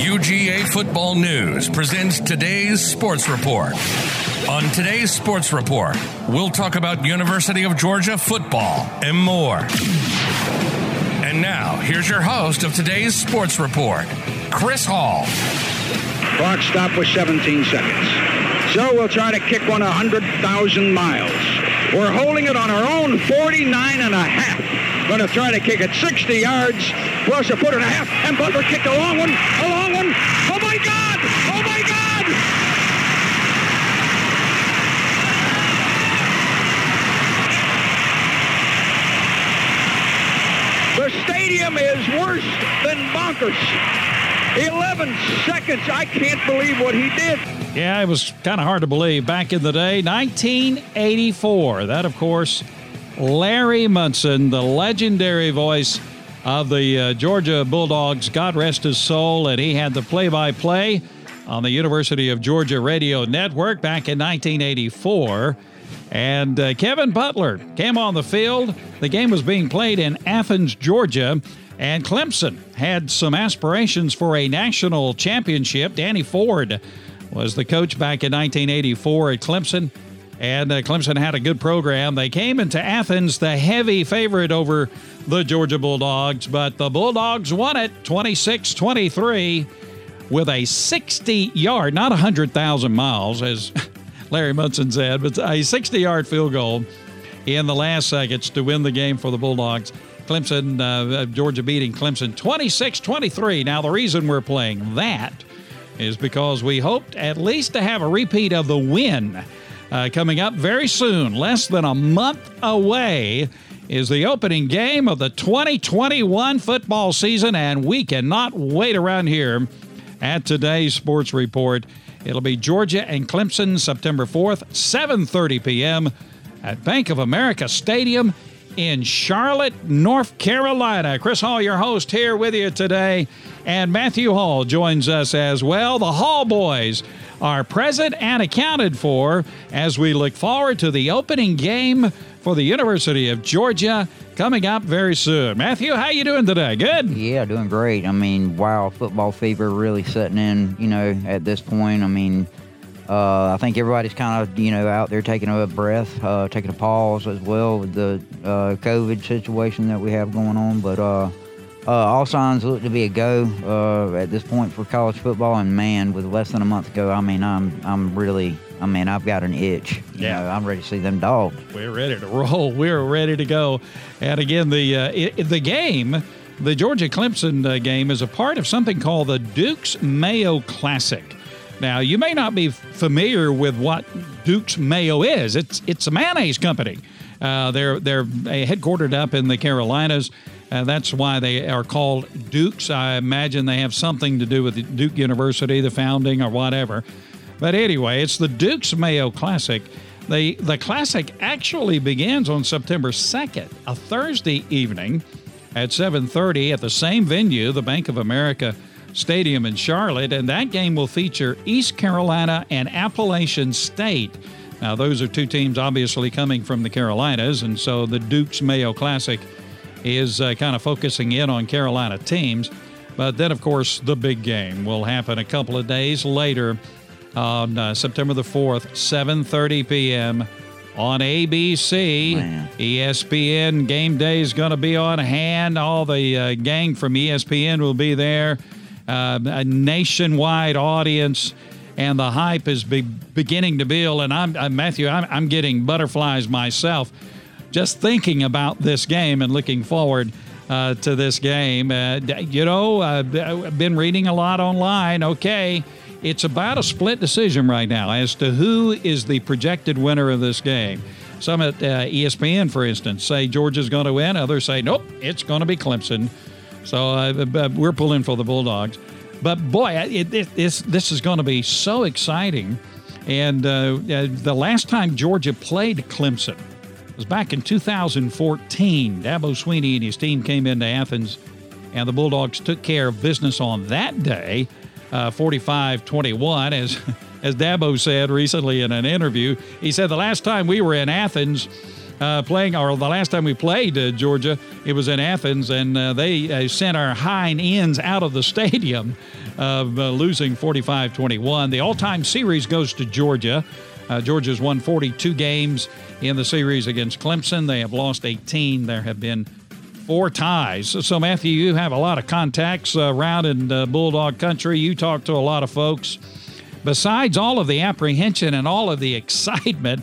UGA Football News presents today's Sports Report. On today's Sports Report, we'll talk about University of Georgia football and more. And now, here's your host of today's Sports Report, Chris Hall. Clock stop with 17 seconds. So we'll try to kick one 100,000 miles. We're holding it on our own 49 and a half. Going to try to kick it 60 yards, plus a foot and a half, and Butler kicked a long one. Oh, my God! Oh, my God! The stadium is worse than bonkers. 11 seconds. I can't believe what he did. Yeah, it was kind of hard to believe back in the day. 1984. That, of course, Larry Munson, the legendary voice of the Georgia Bulldogs. God rest his soul. And he had the play-by-play on the University of Georgia Radio Network back in 1984. And Kevin Butler came on the field. The game was being played in Athens, Georgia, and Clemson had some aspirations for a national championship. Danny Ford was the coach back in 1984 at Clemson, and Clemson had a good program. They came into Athens the heavy favorite over the Georgia Bulldogs, but the Bulldogs won it 26-23 with a 60-yard, not 100,000 miles, as Larry Munson said, but a 60-yard field goal in the last seconds to win the game for the Bulldogs. Clemson, Georgia beating Clemson 26-23. Now, the reason we're playing that is because we hoped at least to have a repeat of the win coming up very soon. Less than a month away is the opening game of the 2021 football season, and we cannot wait around here at today's Sports Report. It'll be Georgia and Clemson, September 4th, 7:30 p.m. at Bank of America Stadium in Charlotte, North Carolina. Chris Hall, your host, here with you today. And Matthew Hall joins us as well. The Hall boys are present and accounted for as we look forward to the opening game for the University of Georgia coming up very soon. Matthew, how you doing today? Good? Yeah, doing great. I mean, wow, football fever really setting in, at this point. I mean, I think everybody's kind of, out there taking a breath, taking a pause as well with the COVID situation that we have going on. But all signs look to be a go at this point for college football. And, man, with less than a month to go, I mean, I'm really... I've got an itch. Yeah, I'm ready to see them dogs. We're ready to roll. We're ready to go. And again, the game, the Georgia-Clemson game, is a part of something called the Duke's Mayo Classic. Now, you may not be familiar with what Duke's Mayo is. It's a mayonnaise company. They're headquartered up in the Carolinas. That's why they are called Dukes. I imagine they have something to do with Duke University, the founding, or whatever. But anyway, it's the Duke's Mayo Classic. The Classic actually begins on September 2nd, a Thursday evening at 7:30 at the same venue, the Bank of America Stadium in Charlotte. And that game will feature East Carolina and Appalachian State. Now, those are two teams obviously coming from the Carolinas. And so the Duke's Mayo Classic is kind of focusing in on Carolina teams. But then, of course, the big game will happen a couple of days later on September the 4th, 7:30 p.m. on ABC. Man. ESPN Game Day is going to be on hand. All the gang from ESPN will be there. A nationwide audience, and the hype is beginning to build. And Matthew, I'm getting butterflies myself just thinking about this game and looking forward to this game. I've been reading a lot online. Okay. It's about a split decision right now as to who is the projected winner of this game. Some at ESPN, for instance, say Georgia's going to win. Others say, nope, it's going to be Clemson. So we're pulling for the Bulldogs. But, boy, this is going to be so exciting. And the last time Georgia played Clemson was back in 2014. Dabo Swinney and his team came into Athens, and the Bulldogs took care of business on that day. 45-21, as Dabo said recently in an interview. He said the last time we were in Athens, playing, or the last time we played Georgia, it was in Athens, and they sent our hind ends out of the stadium, losing 45-21. The all-time series goes to Georgia. Georgia's won 42 games in the series against Clemson. They have lost 18. There have been 4 ties. So, Matthew, you have a lot of contacts around in Bulldog country. You talk to a lot of folks. Besides all of the apprehension and all of the excitement,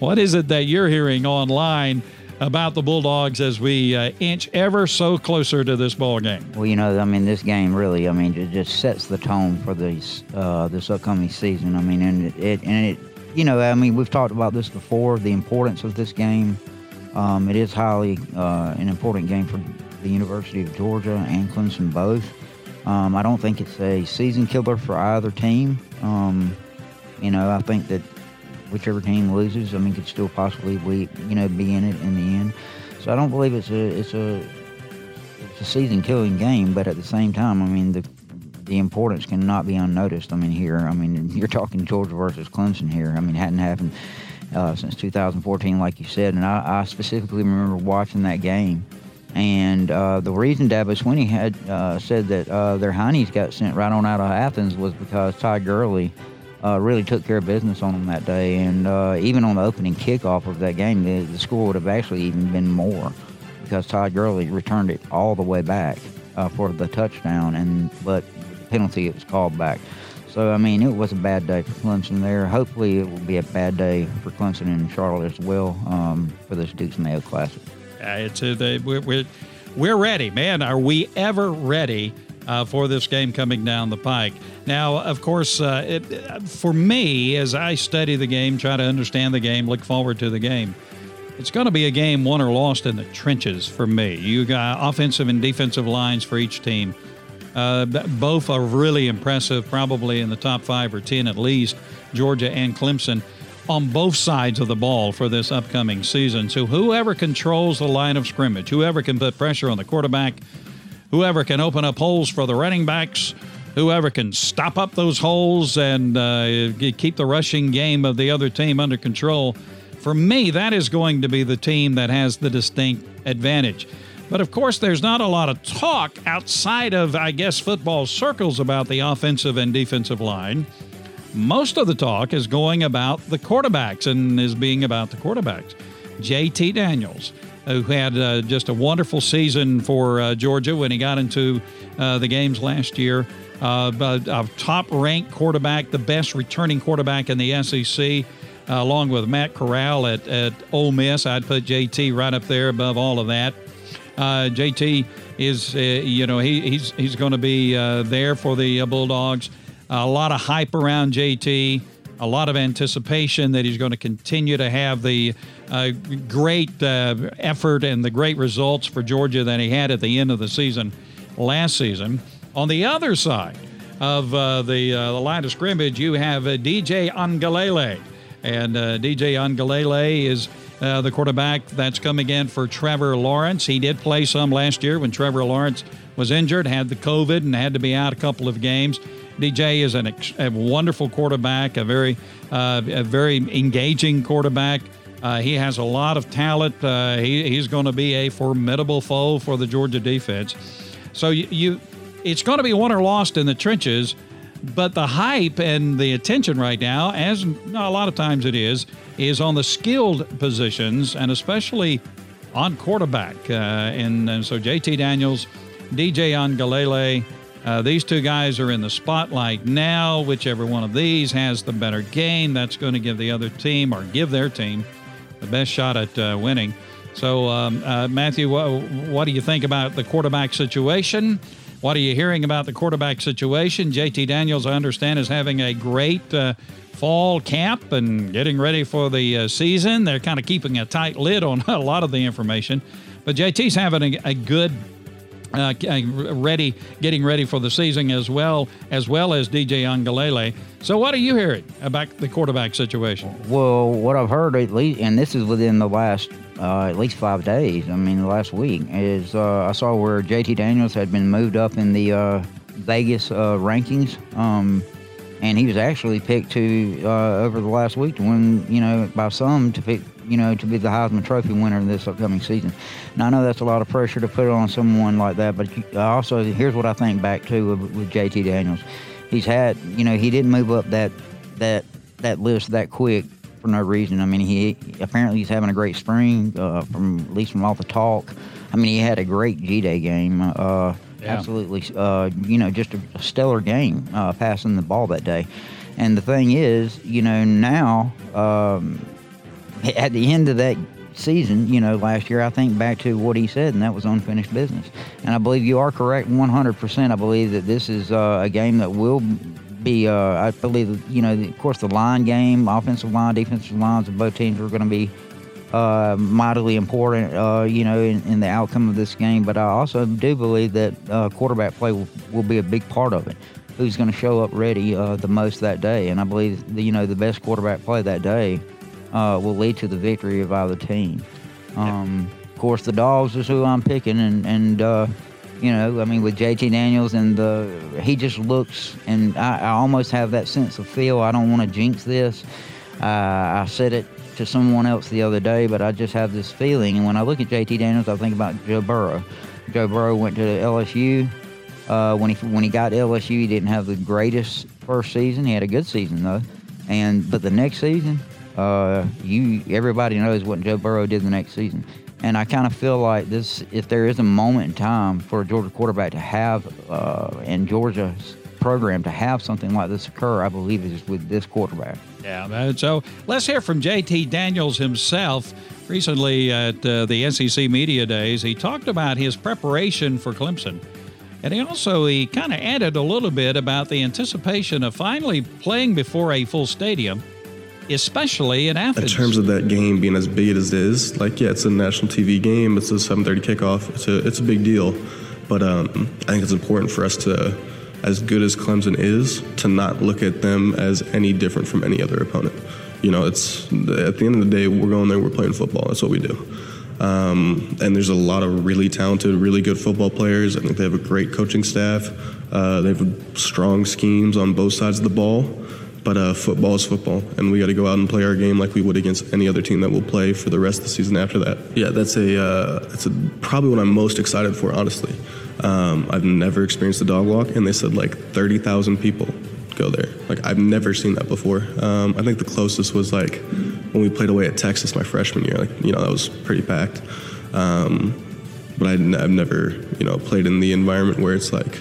what is it that you're hearing online about the Bulldogs as we inch ever so closer to this ball game? Well, you know, I mean, this game really, I mean, it just sets the tone for these, this upcoming season. I mean, and it you know, I mean, we've talked about this before, the importance of this game. It is highly an important game for the University of Georgia and Clemson both. I don't think it's a season killer for either team. You know, I think that whichever team loses, I mean, could still possibly be in it in the end. So I don't believe it's a season killing game, but at the same time, I mean, the importance cannot be unnoticed. I mean, here, I mean, you're talking Georgia versus Clemson here. I mean, it hadn't happened since 2014, like you said, and I specifically remember watching that game. And the reason Dabo Swinney had said that their heinies got sent right on out of Athens was because Todd Gurley really took care of business on them that day. And even on the opening kickoff of that game, the score would have actually even been more because Todd Gurley returned it all the way back for the touchdown, but the penalty, it was called back. So, I mean, it was a bad day for Clemson there. Hopefully it will be a bad day for Clemson and Charlotte as well for this Duke's Mayo Classic. We're ready, man. Are we ever ready for this game coming down the pike? Now, of course, for me, as I study the game, try to understand the game, look forward to the game, it's going to be a game won or lost in the trenches for me. You got offensive and defensive lines for each team. Both are really impressive, probably in the top 5 or 10 at least, Georgia and Clemson, on both sides of the ball for this upcoming season. So whoever controls the line of scrimmage, whoever can put pressure on the quarterback, whoever can open up holes for the running backs, whoever can stop up those holes and keep the rushing game of the other team under control, for me, that is going to be the team that has the distinct advantage. But, of course, there's not a lot of talk outside of, I guess, football circles about the offensive and defensive line. Most of the talk is going about the quarterbacks and is being about the quarterbacks. J.T. Daniels, who had just a wonderful season for Georgia when he got into the games last year, a top-ranked quarterback, the best returning quarterback in the SEC, along with Matt Corral at Ole Miss. I'd put J.T. right up there above all of that. J.T. is, he's going to be there for the Bulldogs. A lot of hype around JT, a lot of anticipation that he's going to continue to have the great effort and the great results for Georgia that he had at the end of the season last season. On the other side of the line of scrimmage, you have D.J. Uiagalelei. And D.J. Uiagalelei is the quarterback that's coming in for Trevor Lawrence. He did play some last year when Trevor Lawrence was injured, had the COVID, and had to be out a couple of games. DJ is a wonderful quarterback, a very engaging quarterback. He has a lot of talent. He's going to be a formidable foe for the Georgia defense. So it's going to be won or lost in the trenches, but the hype and the attention right now, as a lot of times it is on the skilled positions and especially on quarterback. And so J.T. Daniels, DJ Uiagalelei, these two guys are in the spotlight now. Whichever one of these has the better game, that's going to give the other team or give their team the best shot at winning. So, Matthew, what do you think about the quarterback situation? What are you hearing about the quarterback situation? J.T. Daniels, I understand, is having a great fall camp and getting ready for the season. They're kind of keeping a tight lid on a lot of the information. But J.T.'s having a good getting ready for the season as well as D.J. Uiagalelei. So what are you hearing about the quarterback situation? Well, what I've heard, at least, and this is within the last at least 5 days, I mean the last week, is I saw where J.T. Daniels had been moved up in the Vegas rankings, and he was actually picked to over the last week to win, by some to pick you know, to be the Heisman Trophy winner this upcoming season. Now, I know that's a lot of pressure to put on someone like that, but also, here's what I think back to with J.T. Daniels. He's had, you know, he didn't move up that list that quick for no reason. I mean, he apparently he's having a great spring, from all the talk. I mean, he had a great G-Day game. Absolutely, you know, just a stellar game passing the ball that day. And the thing is, you know, now at the end of that season, you know, last year, I think back to what he said, and that was unfinished business. And I believe you are correct 100%. I believe that this is a game that will be, I believe, you know, of course, the line game, offensive line, defensive lines of both teams are going to be mightily important, you know, in the outcome of this game. But I also do believe that quarterback play will be a big part of it. Who's going to show up ready the most that day? And I believe, you know, the best quarterback play that day will lead to the victory of either team. Of course, the Dogs is who I'm picking, and you know, I mean, with J.T. Daniels and he just looks, and I almost have that sense of feel. I don't want to jinx this. I said it to someone else the other day, but I just have this feeling. And when I look at J.T. Daniels, I think about Joe Burrow. Joe Burrow went to LSU. When he got to LSU, he didn't have the greatest first season. He had a good season though, but the next season, everybody knows what Joe Burrow did the next season. And I kind of feel like this, if there is a moment in time for a Georgia quarterback to have, and Georgia's program to have something like this occur, I believe is with this quarterback. Yeah, man. So let's hear from J.T. Daniels himself. Recently at the SEC Media Days, he talked about his preparation for Clemson. And he kind of added a little bit about the anticipation of finally playing before a full stadium, especially in Athens. In terms of that game being as big as it is, like, yeah, it's a national TV game. It's a 7:30 kickoff. It's a big deal. But I think it's important for us to, as good as Clemson is, to not look at them as any different from any other opponent. You know, it's at the end of the day, we're going there, we're playing football. That's what we do. And there's a lot of really talented, really good football players. I think they have a great coaching staff. They have strong schemes on both sides of the ball. But football is football, and we got to go out and play our game like we would against any other team that we'll play for the rest of the season after that. Yeah, that's probably what I'm most excited for, honestly. I've never experienced the dog walk, and they said like 30,000 people go there. Like, I've never seen that before. I think the closest was like when we played away at Texas my freshman year. Like, you know, that was pretty packed. But I've never, you know, played in the environment where it's like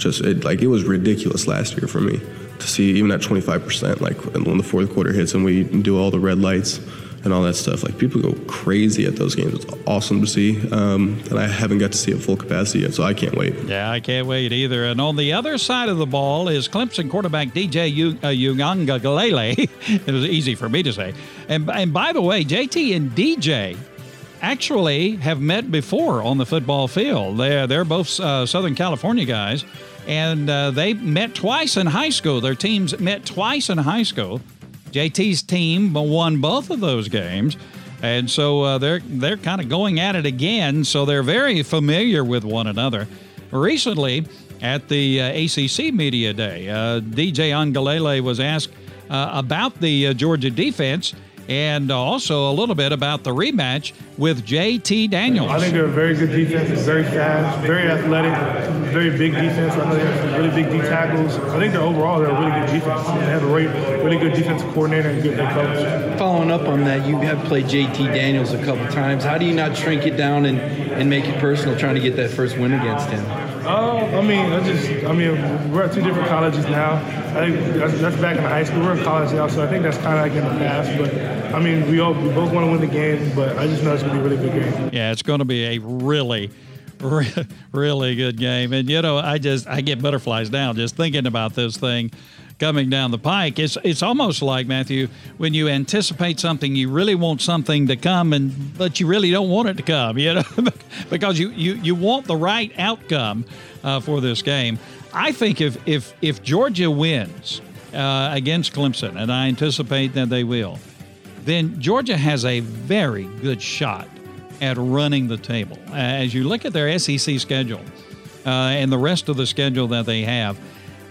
it was ridiculous last year for me. To see even at 25%, like when the fourth quarter hits and we do all the red lights and all that stuff, like people go crazy at those games. It's awesome to see, and I haven't got to see it full capacity yet, so I can't wait. Yeah, I can't wait either. And on the other side of the ball is Clemson quarterback D.J. Uiagalelei. It was easy for me to say. And by the way, JT and D.J. actually have met before on the football field. They're both Southern California guys. And they met twice in high school. Their teams met twice in high school. JT's team won both of those games. And so they're kind of going at it again. So they're very familiar with one another. Recently, at the ACC Media Day, D.J. Uiagalelei was asked about the Georgia defense and also a little bit about the rematch with J.T. Daniels. I think they're a very good defense. It's very fast, very athletic, very big defense. I know they have some really big D tackles. I think they're a really good defense. They have a really good defensive coordinator and a good head coach. Following up on that, you have played J.T. Daniels a couple times. How do you not shrink it down and make it personal, trying to get that first win against him? We're at two different colleges now. I think that's back in high school. We're in college now, so I think that's kind of like in the past. But I mean, we both want to win the game, but I just know it's going to be a really good game. Yeah, it's going to be a really good game. And, you know, I get butterflies now just thinking about this thing coming down the pike. It's almost like, Matthew, when you anticipate something, you really want something to come, but you really don't want it to come, you know, because you want the right outcome for this game. I think if Georgia wins against Clemson, and I anticipate that they will, then Georgia has a very good shot at running the table. As you look at their SEC schedule and the rest of the schedule that they have,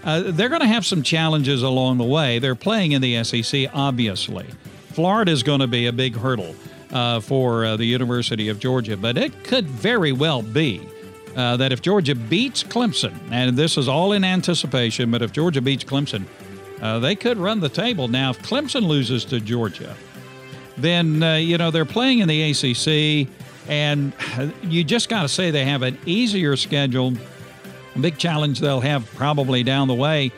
they're going to have some challenges along the way. They're playing in the SEC, obviously. Florida is going to be a big hurdle for the University of Georgia. But it could very well be that if Georgia beats Clemson, and this is all in anticipation, but if Georgia beats Clemson, they could run the table. Now, if Clemson loses to Georgia, then, you know, they're playing in the ACC, and you just got to say they have an easier schedule. A big challenge they'll have probably down the way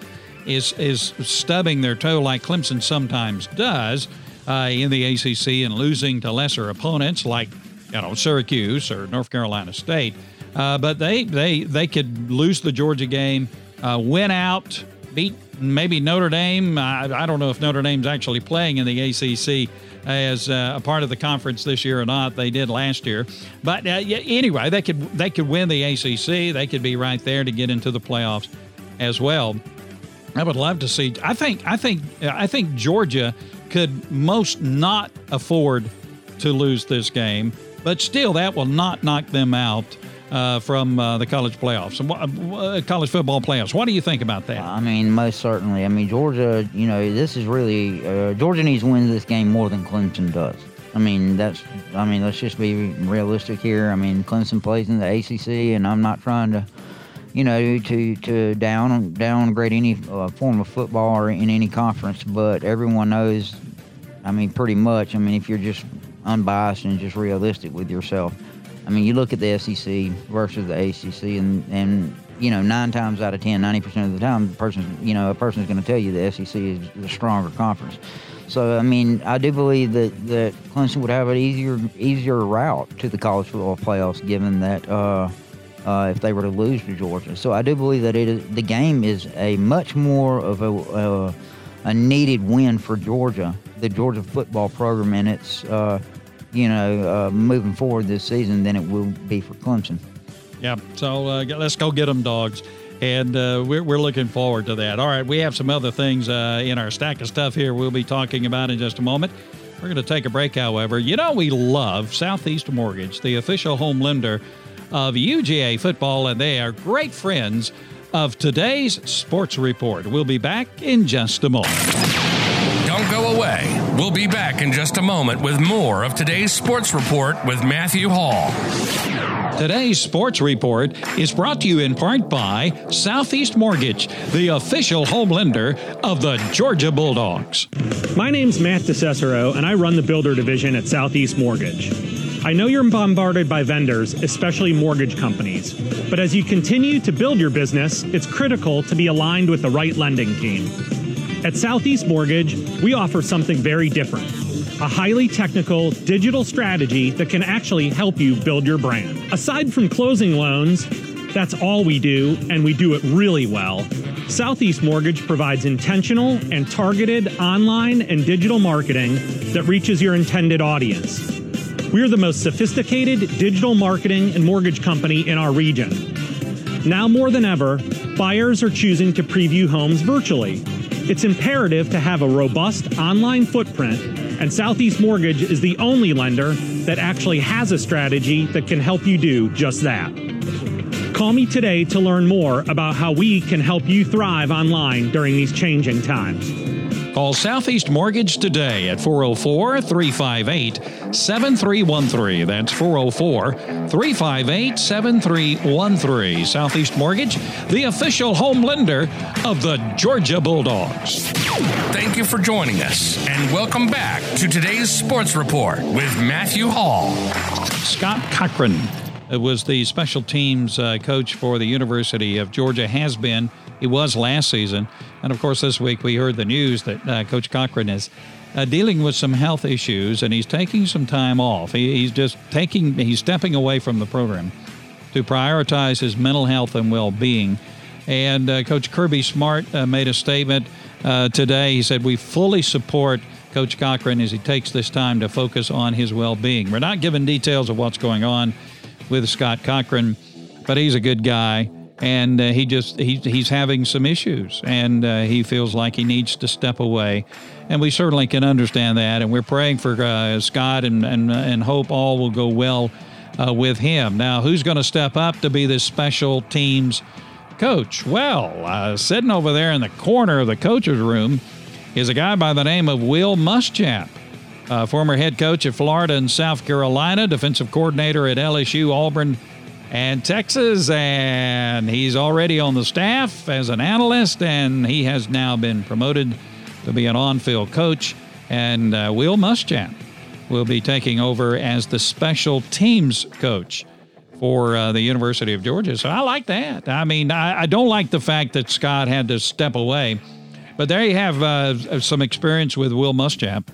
is stubbing their toe like Clemson sometimes does in the ACC and losing to lesser opponents like, you know, Syracuse or North Carolina State. But they could lose the Georgia game, win out, beat maybe Notre Dame. I don't know if Notre Dame's actually playing in the ACC as a part of the conference this year or not. They did last year. But anyway, they could win the ACC. They could be right there to get into the playoffs as well. I would love to see. I think Georgia could most not afford to lose this game, but still that will not knock them out from the college playoffs, college football playoffs. What do you think about that? I mean, most certainly. I mean, Georgia. You know, this is really Georgia needs to win this game more than Clemson does. I mean, that's. I mean, let's just be realistic here. I mean, Clemson plays in the ACC, and I'm not trying to, you know, to downgrade any form of football or in any conference, but everyone knows, I mean, pretty much, I mean, if you're just unbiased and just realistic with yourself, I mean, you look at the SEC versus the ACC, and you know, 9 times out of 10, 90% of the time, a person's going to tell you the SEC is the stronger conference. So, I mean, I do believe that Clemson would have an easier route to the college football playoffs, given that if they were to lose to Georgia. So I do believe that the game is a much more of a needed win for Georgia, the Georgia football program, and its moving forward this season, than it will be for Clemson. Yeah, so let's go get them, dogs. And we're looking forward to that. All right, we have some other things in our stack of stuff here we'll be talking about in just a moment. We're going to take a break, however. You know, we love Southeast Mortgage, the official home lender of UGA football, and they are great friends of today's Sports Report. We'll be back in just a moment. Don't go away. We'll be back in just a moment with more of today's Sports Report with Matthew Hall. Today's Sports Report is brought to you in part by Southeast Mortgage, the official home lender of the Georgia Bulldogs. My name's Matt DeCesaro, and I run the Builder Division at Southeast Mortgage. I know you're bombarded by vendors, especially mortgage companies, but as you continue to build your business, it's critical to be aligned with the right lending team. At Southeast Mortgage, we offer something very different, a highly technical digital strategy that can actually help you build your brand. Aside from closing loans, that's all we do, and we do it really well. Southeast Mortgage provides intentional and targeted online and digital marketing that reaches your intended audience. We're the most sophisticated digital marketing and mortgage company in our region. Now more than ever, buyers are choosing to preview homes virtually. It's imperative to have a robust online footprint, and Southeast Mortgage is the only lender that actually has a strategy that can help you do just that. Call me today to learn more about how we can help you thrive online during these changing times. Call Southeast Mortgage today at 404-358-7313. That's 404-358-7313. Southeast Mortgage, the official home lender of the Georgia Bulldogs. Thank you for joining us, and welcome back to today's Sports Report with Matthew Hall. Scott Cochran was the special teams coach for the University of Georgia, has been. He was last season. And, of course, this week we heard the news that Coach Cochran is dealing with some health issues, and he's taking some time off. He's stepping away from the program to prioritize his mental health and well-being. And Coach Kirby Smart made a statement today. He said, "We fully support Coach Cochran as he takes this time to focus on his well-being." We're not giving details of what's going on with Scott Cochran, but he's a good guy. And he's having some issues, and he feels like he needs to step away. And we certainly can understand that, and we're praying for Scott and hope all will go well with him. Now, who's going to step up to be this special teams coach? Well, sitting over there in the corner of the coach's room is a guy by the name of Will Muschamp. former head coach at Florida and South Carolina, defensive coordinator at LSU, Auburn, and Texas, and he's already on the staff as an analyst, and he has now been promoted to be an on-field coach. And Will Muschamp will be taking over as the special teams coach for the University of Georgia. So I like that. I mean, I don't like the fact that Scott had to step away, but there you have some experience with Will Muschamp.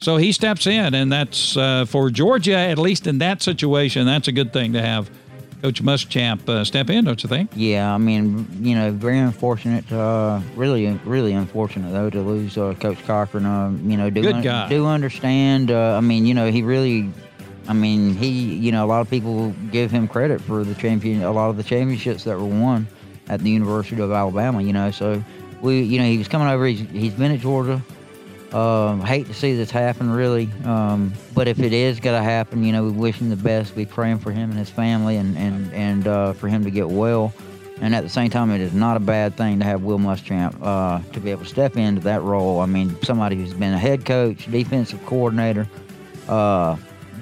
So he steps in, and that's for Georgia, at least in that situation, that's a good thing to have Coach Muschamp step in, don't you think? Yeah, I mean, you know, very unfortunate, really unfortunate, though, to lose Coach Cochran. You know, do understand, I mean, you know, he really, I mean, he, you know, a lot of people give him credit for a lot of the championships that were won at the University of Alabama, you know, so we, you know, he was coming over, he's been at Georgia. Hate to see this happen, really, but if it is going to happen, you know, we wish him the best. We praying for him and his family and for him to get well. And at the same time, it is not a bad thing to have Will Muschamp to be able to step into that role. I mean, somebody who's been a head coach, defensive coordinator,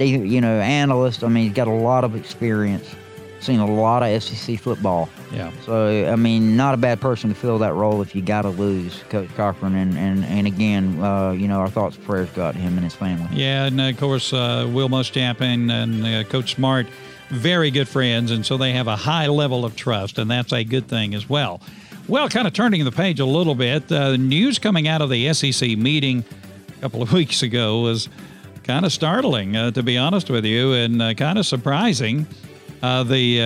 you know, analyst. I mean, he's got a lot of experience, seen a lot of SEC football. Yeah. So, I mean, not a bad person to fill that role if you got to lose Coach Cochran. And again, you know, our thoughts and prayers go out to him and his family. Yeah, and of course, Will Muschamp and Coach Smart, very good friends, and so they have a high level of trust, and that's a good thing as well. Well, kind of turning the page a little bit, the news coming out of the SEC meeting a couple of weeks ago was kind of startling, to be honest with you, and kind of surprising. The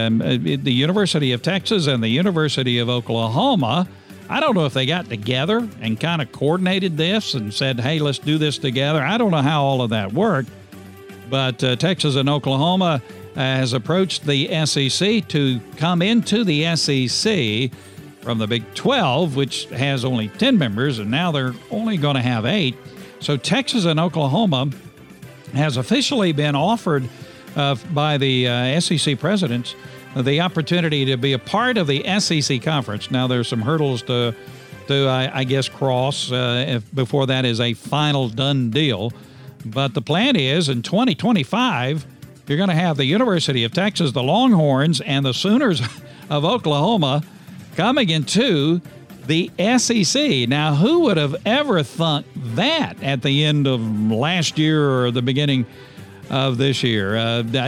University of Texas and the University of Oklahoma, I don't know if they got together and kind of coordinated this and said, hey, let's do this together. I don't know how all of that worked, but Texas and Oklahoma has approached the SEC to come into the SEC from the Big 12, which has only 10 members, and now they're only going to have 8. So Texas and Oklahoma has officially been offered by the SEC presidents, the opportunity to be a part of the SEC conference. Now, there's some hurdles to cross before that is a final done deal. But the plan is in 2025, you're going to have the University of Texas, the Longhorns, and the Sooners of Oklahoma coming into the SEC. Now, who would have ever thunk that at the end of last year or the beginning of this year?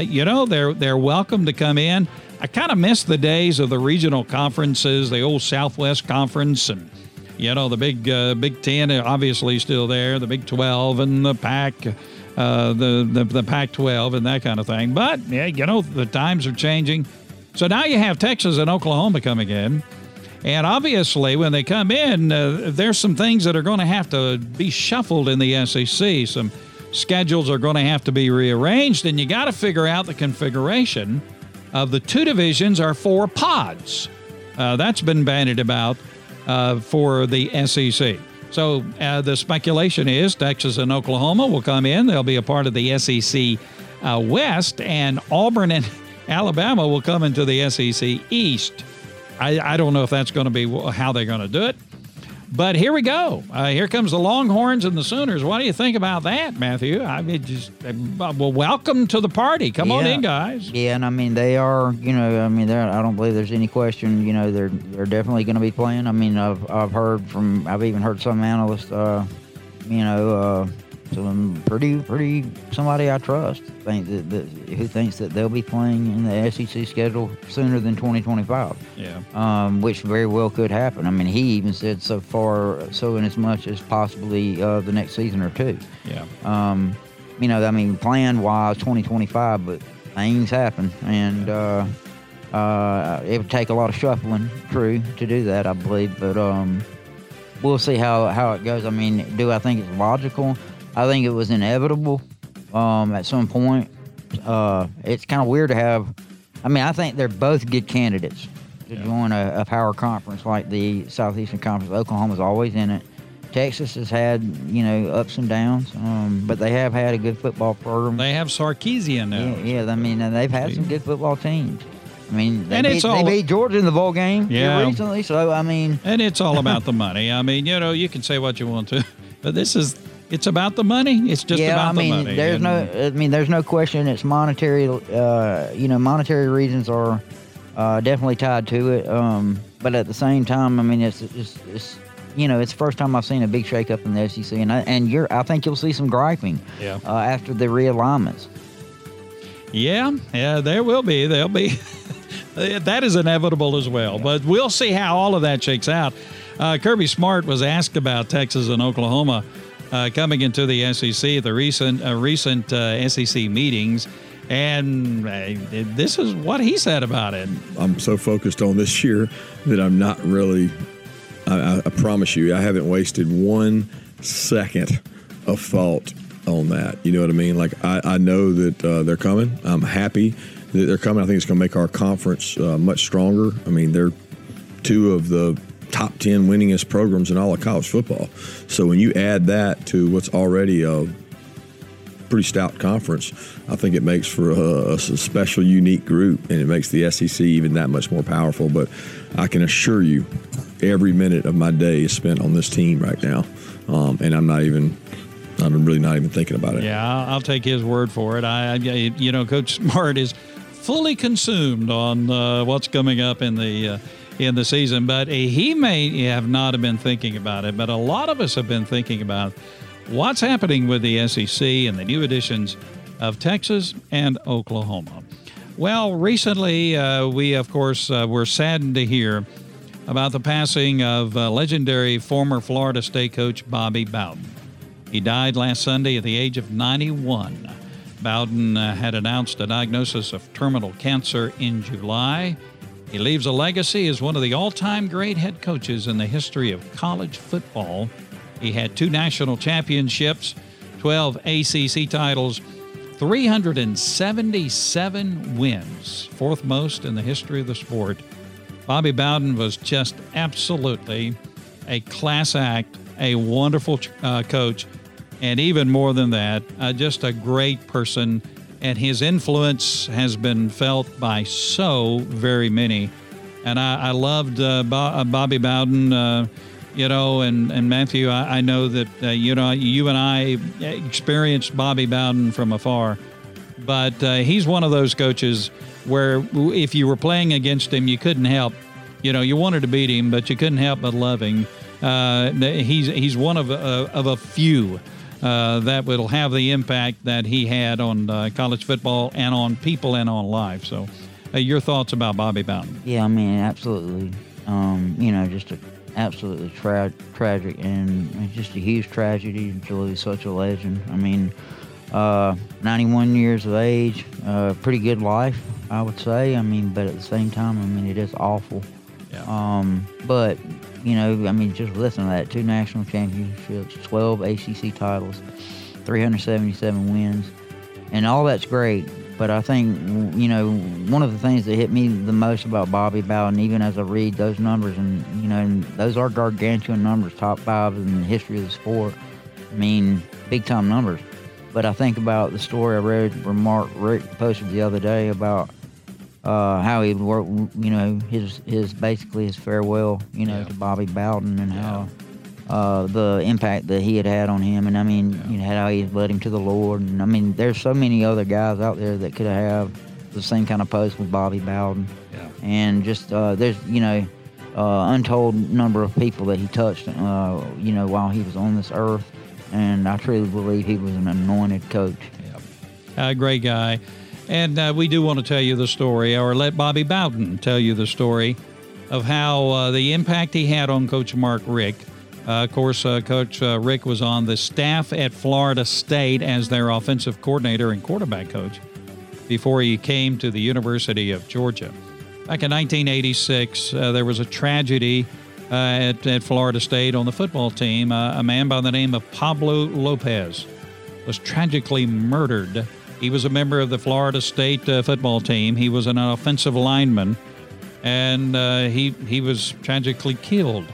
You know, they're welcome to come in. I kind of miss the days of the regional conferences, the old Southwest Conference, and, you know, the Big 10, obviously still there, the Big 12 and the Pac, the Pac-12 and that kind of thing. But, yeah, you know, the times are changing. So now you have Texas and Oklahoma coming in. And obviously when they come in, there's some things that are going to have to be shuffled in the SEC. Some schedules are going to have to be rearranged, and you got to figure out the configuration of the two divisions are 4 pods. That's been bandied about for the SEC. So the speculation is Texas and Oklahoma will come in. They'll be a part of the SEC West, and Auburn and Alabama will come into the SEC East. I don't know if that's going to be how they're going to do it. But here we go. Here comes the Longhorns and the Sooners. What do you think about that, Matthew? I mean, well, welcome to the party. Come on in, guys. Yeah, and I mean, they are, you know, I mean, I don't believe there's any question, you know, they're definitely going to be playing. I mean, I've even heard some analysts, you know, some pretty somebody I trust who thinks that they'll be playing in the SEC schedule sooner than 2025. Yeah. Which very well could happen. I mean, he even said so in as much as possibly the next season or two. Yeah. You know, I mean, plan wise 2025, but things happen, and it would take a lot of shuffling, true, to do that, I believe, but we'll see how it goes. I mean, do I think it's logical? I think it was inevitable at some point. It's kind of weird to have. I mean, I think they're both good candidates to join a power conference like the Southeastern Conference. Oklahoma's always in it. Texas has had, you know, ups and downs, but they have had a good football program. They have Sarkisian now. Yeah, I mean, they've had some good football teams. I mean, they beat Georgia in the bowl game recently, so I mean. And it's all about the money. I mean, you know, you can say what you want to, but this is It's about the money. It's just about the money. There's no question. It's monetary. Monetary reasons are definitely tied to it. But at the same time, it's it's the first time I've seen a big shakeup in the SEC, I think you'll see some griping after the realignments. Yeah, there will be. There'll be. That is inevitable as well. Yeah. But we'll see how all of that shakes out. Kirby Smart was asked about Texas and Oklahoma coming into the SEC at the recent SEC meetings. And this is what he said about it. I'm so focused on this year that I'm not really, I promise you, I haven't wasted 1 second of thought on that. You know what I mean? Like, I know that they're coming. I'm happy that they're coming. I think it's going to make our conference much stronger. They're two of the top 10 winningest programs in all of college football. So when you add that to what's already a pretty stout conference, I think it makes for a special, unique group, and it makes the SEC even that much more powerful. But I can assure you, every minute of my day is spent on this team right now, and I'm really not even thinking about it. Yeah, I'll take his word for it. Coach Smart is fully consumed on what's coming up in the season, but he may have not have been thinking about it. But a lot of us have been thinking about what's happening with the SEC and the new additions of Texas and Oklahoma. Well, recently we, of course, were saddened to hear about the passing of legendary former Florida State coach Bobby Bowden. He died last Sunday at the age of 91. Bowden had announced a diagnosis of terminal cancer in July. He leaves a legacy as one of the all-time great head coaches in the history of college football. He had 2 national championships, 12 ACC titles, 377 wins, fourth most in the history of the sport. Bobby Bowden was just absolutely a class act, a wonderful coach, and even more than that, just a great person. And his influence has been felt by so very many. And I loved Bobby Bowden, and Matthew, I know that, you and I experienced Bobby Bowden from afar. But he's one of those coaches where if you were playing against him, you couldn't help. You wanted to beat him, but you couldn't help but love him. He's one of a few that will have the impact that he had on college football and on people and on life. So your thoughts about Bobby Bowden? Yeah, absolutely. Just an absolutely tragic and just a huge tragedy to lose such a legend. 91 years of age, pretty good life, I would say. But at the same time, it is awful. Yeah. But, just listen to that. 2 national championships, 12 ACC titles, 377 wins, and all that's great. But I think, one of the things that hit me the most about Bobby Bowden, even as I read those numbers, and those are gargantuan numbers, top 5 in the history of the sport. Big-time numbers. But I think about the story I read where Mark Richt posted the other day about how he worked, his basically his farewell, to Bobby Bowden and how the impact that he had on him. And, how he led him to the Lord. And, there's so many other guys out there that could have the same kind of post with Bobby Bowden. Yeah. And just there's, untold number of people that he touched, while he was on this earth. And I truly believe he was an anointed coach. Yeah, a great guy. And we do want to tell you the story, or let Bobby Bowden tell you the story, of how the impact he had on Coach Mark Richt. Of course, Coach Richt was on the staff at Florida State as their offensive coordinator and quarterback coach before he came to the University of Georgia. Back in 1986, there was a tragedy at Florida State on the football team. A man by the name of Pablo Lopez was tragically murdered. He was a member of the Florida State football team. He was an offensive lineman, and he was tragically killed.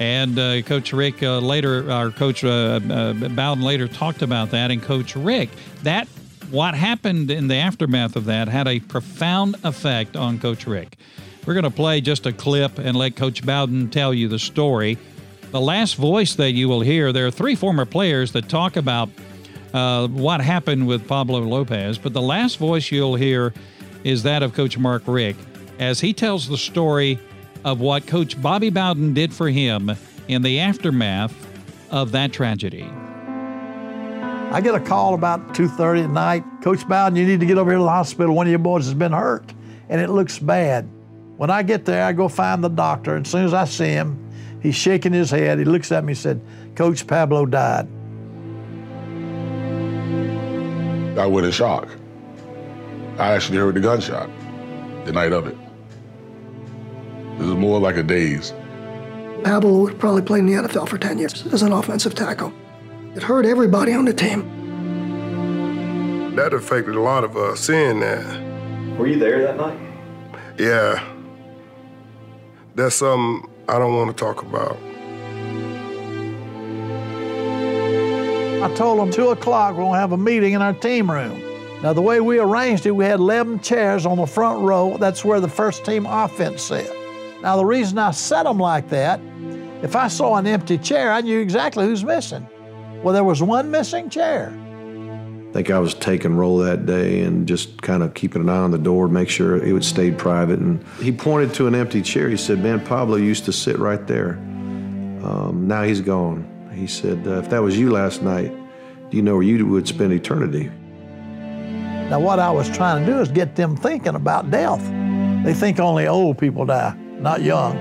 And Coach Richt Bowden later talked about that, and Coach Richt, what happened in the aftermath of that had a profound effect on Coach Richt. We're going to play just a clip and let Coach Bowden tell you the story. the last voice that you will hear. There are three former players that talk about what happened with Pablo Lopez, but the last voice you'll hear is that of Coach Mark Richt as he tells the story of what Coach Bobby Bowden did for him in the aftermath of that tragedy. I get a call about 2:30 at night. Coach Bowden, you need to get over here to the hospital. One of your boys has been hurt, and it looks bad. When I get there, I go find the doctor, and as soon as I see him, he's shaking his head. He looks at me and said, Coach, Pablo died. I went in shock. I actually heard the gunshot the night of it. It was more like a daze. Pablo would probably play in the NFL for 10 years as an offensive tackle. It hurt everybody on the team. That affected a lot of us seeing that. Were you there that night? Yeah. That's something I don't want to talk about. I told them 2 o'clock we're going to have a meeting in our team room. Now, the way we arranged it, we had 11 chairs on the front row. That's where the first team offense sat. Now, the reason I set them like that, if I saw an empty chair, I knew exactly who's missing. Well, there was one missing chair. I think I was taking roll that day and just kind of keeping an eye on the door, make sure it would stay private. And he pointed to an empty chair. He said, man, Pablo used to sit right there. Now he's gone. He said, if that was you last night, do you know where you would spend eternity? Now, what I was trying to do is get them thinking about death. They think only old people die, not young.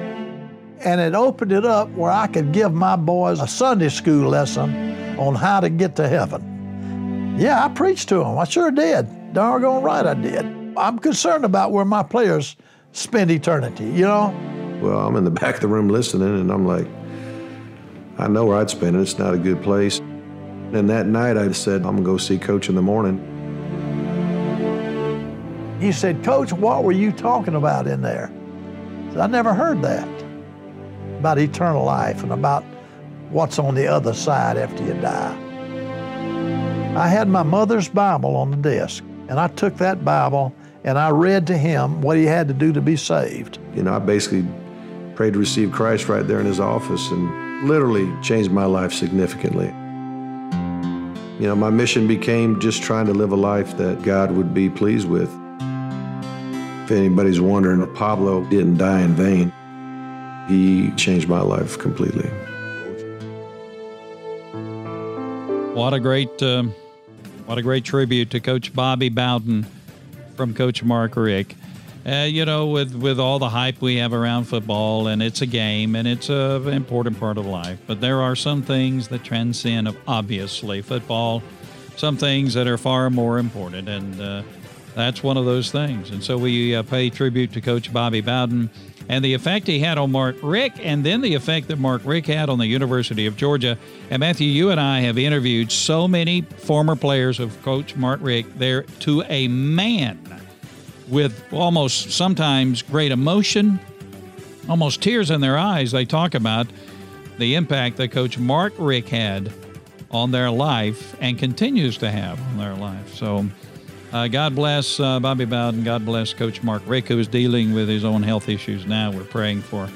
And it opened it up where I could give my boys a Sunday school lesson on how to get to heaven. Yeah, I preached to them. I sure did. Doggone right I did. I'm concerned about where my players spend eternity, you know? Well, I'm in the back of the room listening, and I'm like, I know where I'd spend it. It's not a good place. And that night I said, I'm going to go see Coach in the morning. He said, Coach, what were you talking about in there? I said, I never heard that, about eternal life and about what's on the other side after you die. I had my mother's Bible on the desk, and I took that Bible and I read to him what he had to do to be saved. You know, I basically prayed to receive Christ right there in his office and literally changed my life significantly. You know, my mission became just trying to live a life that God would be pleased with. If anybody's wondering, Pablo didn't die in vain. He changed my life completely. What a great tribute to Coach Bobby Bowden from Coach Mark Richt. You know, with all the hype we have around football, and it's a game, and it's an important part of life, but there are some things that transcend, obviously, football, some things that are far more important, and that's one of those things. And so we pay tribute to Coach Bobby Bowden and the effect he had on Mark Richt, and then the effect that Mark Richt had on the University of Georgia. And Matthew, you and I have interviewed so many former players of Coach Mark Richt there to a man, with almost sometimes great emotion, almost tears in their eyes. They talk about the impact that Coach Mark Richt had on their life and continues to have on their life. So God bless Bobby Bowden. God bless Coach Mark Richt, who is dealing with his own health issues now. We're praying for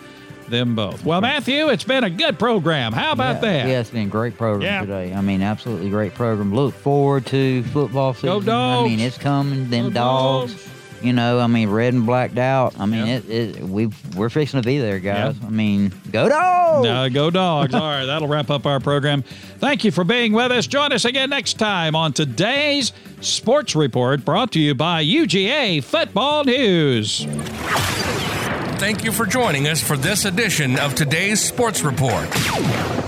them both. Well, Matthew, it's been a good program. How about that? Yeah, it's been a great program today. I mean, absolutely great program. Look forward to football season. Go Dogs. I mean, it's coming. Them Dogs. You know, I mean, red and blacked out. I mean, we're fixing to be there, guys. Yep. I mean, go Dogs! Go Dogs. All right, that'll wrap up our program. Thank you for being with us. Join us again next time on today's Sports Report, brought to you by UGA Football News. Thank you for joining us for this edition of today's Sports Report.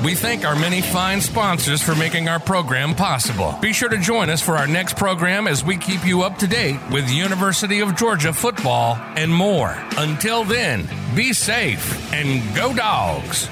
We thank our many fine sponsors for making our program possible. Be sure to join us for our next program as we keep you up to date with University of Georgia football and more. Until then, be safe and go Dogs!